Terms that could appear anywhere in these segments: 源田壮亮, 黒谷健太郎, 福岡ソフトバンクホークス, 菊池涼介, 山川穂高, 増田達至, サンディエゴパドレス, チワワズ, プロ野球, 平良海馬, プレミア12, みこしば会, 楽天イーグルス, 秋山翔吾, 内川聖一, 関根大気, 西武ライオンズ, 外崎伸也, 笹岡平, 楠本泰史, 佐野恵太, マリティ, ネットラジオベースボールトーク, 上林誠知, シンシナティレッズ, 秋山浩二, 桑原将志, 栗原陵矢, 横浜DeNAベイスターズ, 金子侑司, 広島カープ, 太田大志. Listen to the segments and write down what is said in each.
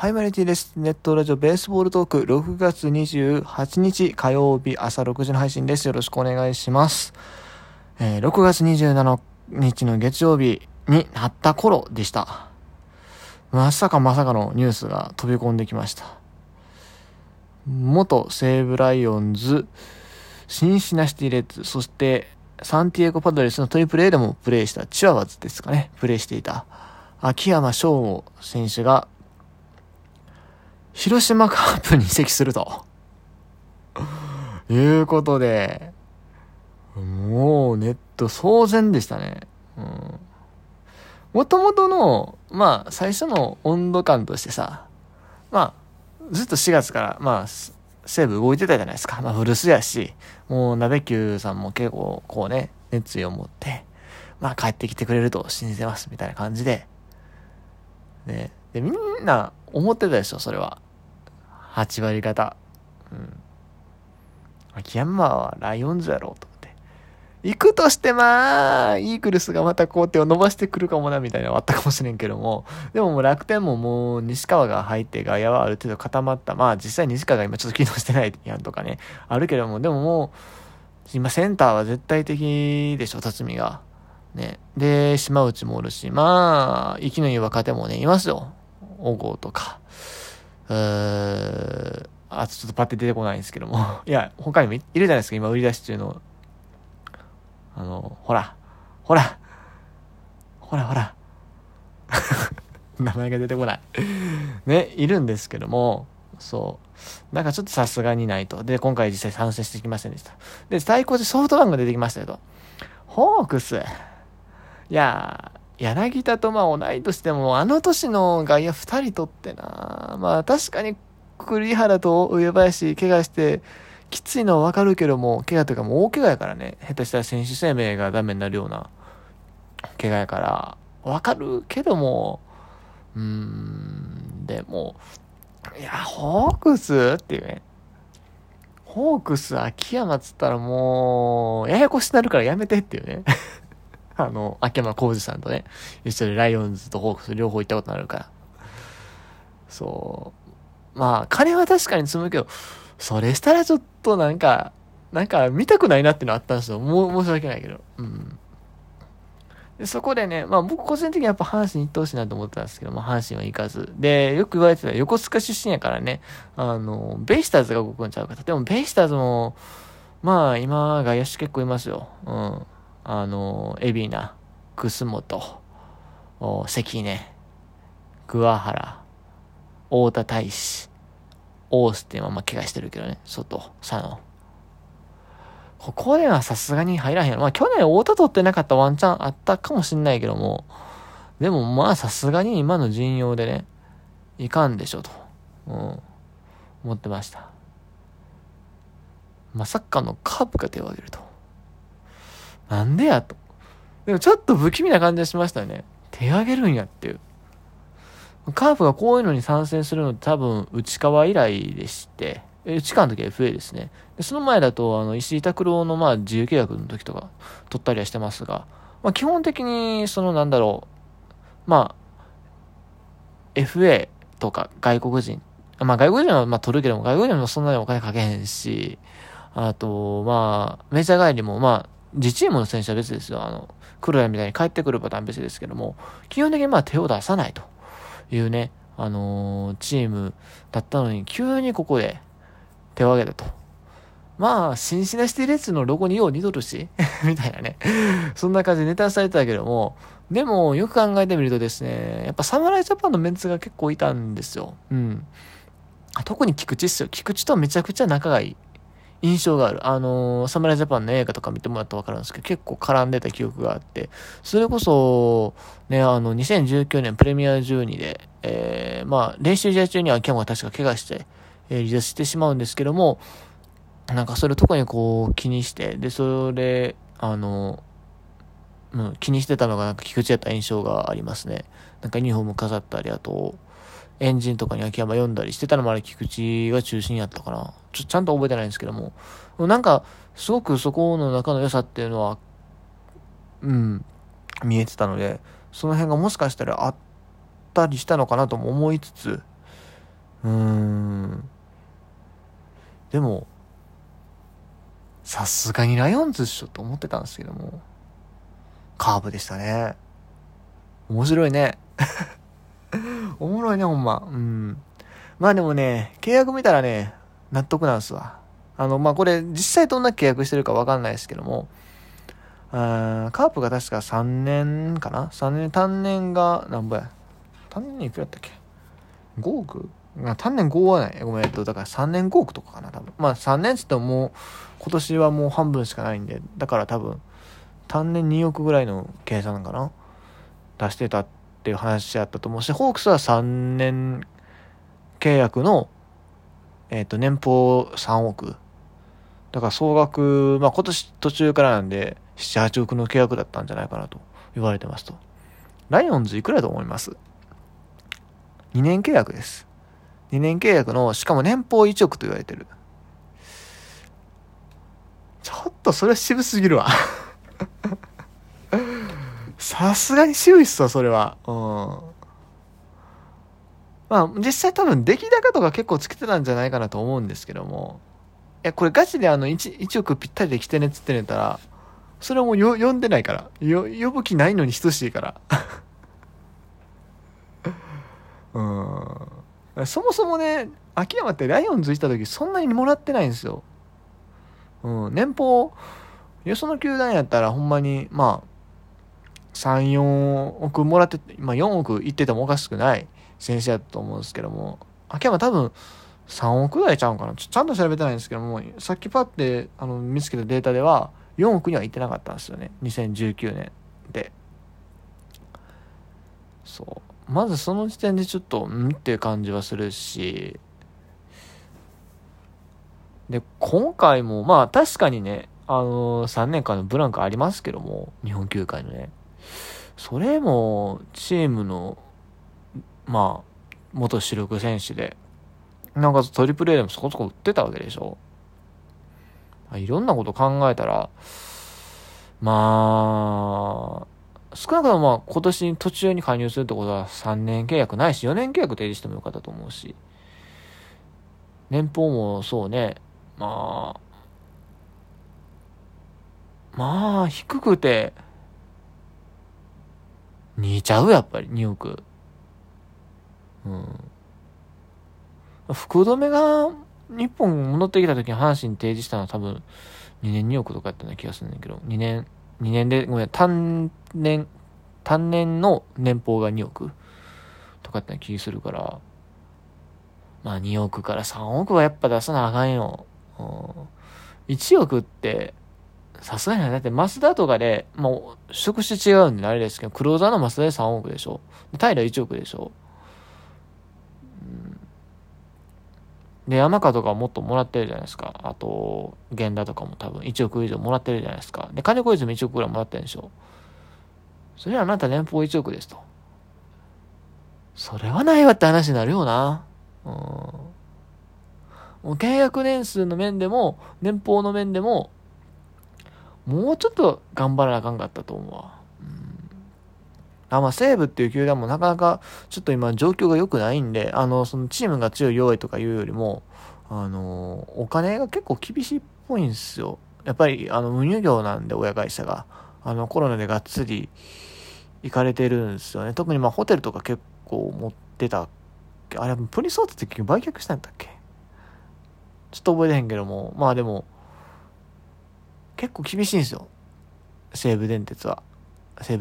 はい、マリティです。ネットラジオベースボールトーク6月28日火曜日朝6時の配信です。よろしくお願いします。6月27日の月曜日になった頃でした。まさかのニュースが飛び込んできました。元西武ライオンズ、シンシナシティレッズ、そしてサンティエゴパドレスのトリプルAでもプレーしたチワワズですかね、プレーしていた秋山翔吾選手が広島カープに移籍するということで、もうネット騒然でしたね。もともとの最初の温度感としてさ、ずっと4月から西武動いてたじゃないですか。古巣やし、もう鍋球さんも結構こうね、熱意を持って帰ってきてくれると信じてますみたいな感じでね。で、みんな思ってたでしょ、それは。8割方。秋山はライオンズやろうと思って。行くとしてイーグルスがまたこう手を伸ばしてくるかもなみたいなのはあったかもしれんけども、でももう楽天ももう西川が入って外野はある程度固まった。実際西川が今ちょっと機能してないやんとかね、あるけども、でももう、今センターは絶対的でしょ、辰巳が。ね。で、島内もおるし、息のいい若手もね、いますよ。小郷とか。ちょっとパッて出てこないんですけども。いや、他にもいるじゃないですか、今売り出し中の。ほら。名前が出てこない。ね、いるんですけども、そう。なんかちょっとさすがにないと。で、今回実際参戦してきませんでした。で、対抗でソフトバンクが出てきましたよと。ホークス。柳田と同い年でも、あの年の外野2人とってな。確かに栗原と上林怪我してきついのはわかるけども、怪我というかもう大怪我やからね。下手したら選手生命がダメになるような怪我やからわかるけども、でもホークスっていうね。ホークス秋山つったらもうややこしになるからやめてっていうね。秋山浩二さんとね、一緒にライオンズとホークス両方行ったことになるから。そう。金は確かに積むけど、それしたらちょっとなんか見たくないなっていうのあったんですよ。申し訳ないけど。で、そこでね、僕個人的にやっぱ阪神行ってほしいなと思ってたんですけど、阪神は行かず。で、よく言われてた横須賀出身やからね、ベイスターズが動くんちゃうかと。でもベイスターズも、今、外野手結構いますよ。エビーナ、楠本、関根、桑原、太田大志、オースって怪我してるけどね、外、佐野。ここではさすがに入らへん。去年太田取ってなかったワンチャンあったかもしんないけども、でもさすがに今の陣容でね、いかんでしょと、思ってました。サッカーのカープが手を挙げると。なんでやと。でもちょっと不気味な感じがしましたね。手上げるんやっていう。カープがこういうのに参戦するのって多分内川以来でして、内川の時は FA ですね。で、その前だと石井拓郎の自由契約の時とか取ったりはしてますが、基本的にFA とか外国人、外国人は取るけども外国人もそんなにお金かけへんし、あとメジャー帰りも自チームの選手は別ですよ。黒谷みたいに帰ってくるパターン別ですけども、基本的に手を出さないというね、チームだったのに、急にここで手を挙げたと。シンシナシティレッズのロゴによう似とるし、みたいなね。そんな感じでネタされてたけども、でも、よく考えてみるとですね、やっぱ侍ジャパンのメンツが結構いたんですよ。特に菊池っすよ。菊池とめちゃくちゃ仲がいい。印象がある。侍ジャパンの映画とか見てもらったら分かるんですけど、結構絡んでた記憶があって、それこそ、ね、2019年プレミア12で、練習試合中に秋山が確か怪我して、離脱してしまうんですけども、それを特に気にして、で、それ、気にしてたのが菊池やった印象がありますね。ユニフォーム飾ったり、あと、エンジンとかに秋山読んだりしてたのもあれ菊池が中心やったかな。ちゃんと覚えてないんですけども。すごくそこの中の良さっていうのは、見えてたので、その辺がもしかしたらあったりしたのかなとも思いつつ、でもさすがにライオンズっしょと思ってたんですけども、カーブでしたね。面白いねおもろいねほんま。まあでもね、契約見たらね納得なんですわ。まあこれ実際どんな契約してるか分かんないですけども、カープが確か3年かな、3年単年が何ぼや、単年いくらだったっけ、5億単年5はない、ごめん、だから3年5億とかかな多分。まあ3年って言ってももう今年はもう半分しかないんで、だから多分単年2億ぐらいの計算かな出してたっていう話やったと思うし、ホークスは3年契約の年俸3億だから総額、まあ今年途中からなんで 7,8 億の契約だったんじゃないかなと言われてますと。ライオンズいくらだと思います？2年契約です。2年契約のしかも年俸1億と言われてる。ちょっとそれは渋すぎるわさすがに渋いっすわそれは。まあ実際多分出来高とか結構つけてたんじゃないかなと思うんですけども、いやこれガチで1億ぴったりで来てねっつってねたらそれはもう読んでないから呼ぶ気ないのに等しいからそもそもね、秋山ってライオンズいた時そんなにもらってないんですよ。年俸よその球団やったらほんまにまあ 3,4 億もらって、まあ、4億いっててもおかしくない先生だと思うんですけども、秋山多分3億ぐらいちゃうんかな、ちゃんと調べてないんですけども、さっきパッて見つけたデータでは4億にはいってなかったんですよね、2019年で。そう、まずその時点でちょっとっていう感じはするし、で今回もまあ確かにね3年間のブランクありますけども、日本球界のね、それもチームのまあ元主力選手でなんかトリプル A でもそこそこ打ってたわけでしょ。いろんなこと考えたらまあ少なくともまあ今年途中に加入するってことは3年契約ないし4年契約提示してもよかったと思うし、年俸もそうね、まあ低くて2ちゃうやっぱり2億。福留が日本戻ってきた時に阪神に提示したのは多分2年2億とかやったような気がするんだけど、2年でごめん単年の年俸が2億とかやったような気がするから、まあ2億から3億はやっぱ出さなあかんよ。1億ってさすがにだって増田とかでもう職種違うんであれですけど、クローザーの増田で3億でしょ、平良1億でしょ、で山川とかもっともらってるじゃないですか。あと源田とかも多分1億以上もらってるじゃないですか。で金子以上も1億ぐらいもらってるんでしょ。それはあなた年俸1億ですと、それはないわって話になるよな。契約年数の面でも年俸の面でももうちょっと頑張らなあかんかったと思うわ。まあ、西武っていう球団もなかなかちょっと今状況が良くないんで、そのチームが強い弱いとかいうよりも、お金が結構厳しいっぽいんですよ。やっぱり、運輸業なんで親会社が、コロナでがっつり行かれてるんですよね。特にまあホテルとか結構持ってたっけ、あれ、プリソーツって結局売却したんだっけ、ちょっと覚えてへんけども、まあでも、結構厳しいんですよ。西武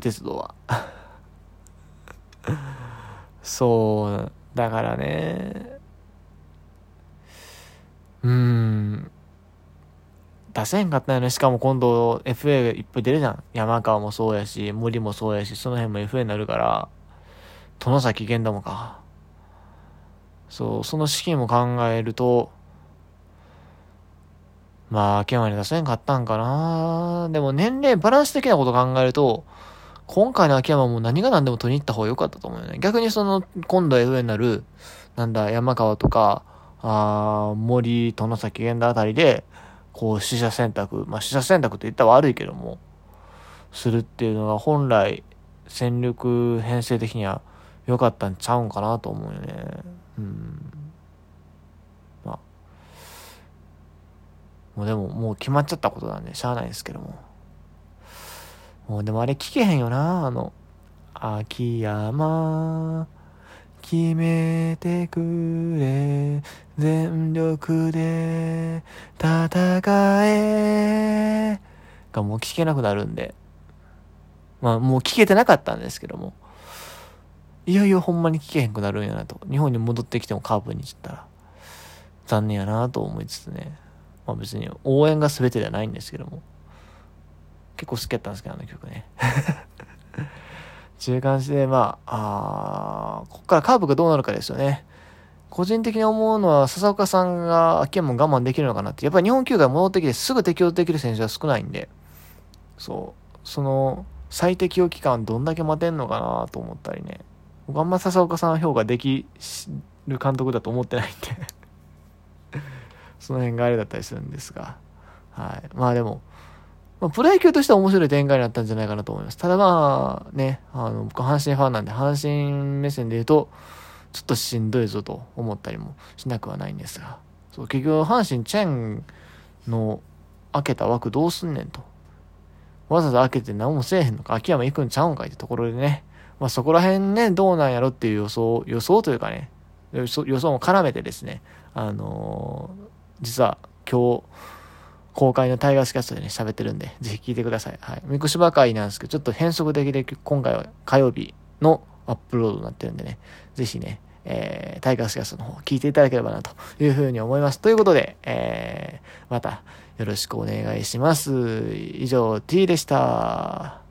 鉄道は。そうだからね、出せんかったよね。しかも今度 FA がいっぱい出るじゃん。山川もそうやし森もそうやし、その辺も FA になるから、外崎源太もか、そうその資金も考えるとまあ秋山に出せんかったんかな。でも年齢バランス的なこと考えると今回の秋山も何が何でも取りに行った方が良かったと思うよね。逆にその今度 FA になるなんだ山川とか森、外崎、源田あたりでこう取捨選択って言ったら悪いけどもするっていうのが本来戦力編成的には良かったんちゃうんかなと思うよね。もうでももう決まっちゃったことなんでしゃあないですけども、もうでもあれ聞けへんよな、あの秋山決めてくれ全力で戦えがもう聞けなくなるんで、まあもう聞けてなかったんですけども、いよいよほんまに聞けへんくなるんやなと、日本に戻ってきてもカープに行ったら残念やなと思いつつね、まあ別に応援が全てではないんですけども、結構好きやったんですけどあの曲ね中間して、まあ、ここからカープがどうなるかですよね。個人的に思うのは笹岡さんが秋山も我慢できるのかなって、やっぱり日本球界戻ってきてすぐ適応できる選手は少ないんで、そうその最適応期間どんだけ待てんのかなと思ったりね、僕あんま笹岡さんは評価できる監督だと思ってないんでその辺があれだったりするんですが、はい、まあでも、まあ、プロ野球としては面白い展開になったんじゃないかなと思います。ただまあね、僕阪神ファンなんで阪神目線で言うとちょっとしんどいぞと思ったりもしなくはないんですが、そう結局阪神チェンの開けた枠どうすんねんと、わざわざ開けて何もせえへんのか、秋山行くんちゃうんかいってところでね、まあ、そこら辺ねどうなんやろっていう予想というかね、予想も絡めてですね、実は今日公開のタイガースキャストでね喋ってるんでぜひ聞いてください。はい、みこしば会なんですけどちょっと変則的で今回は火曜日のアップロードになってるんでね、ぜひね、タイガースキャストの方聞いていただければなというふうに思います。ということで、またよろしくお願いします。以上 T でした。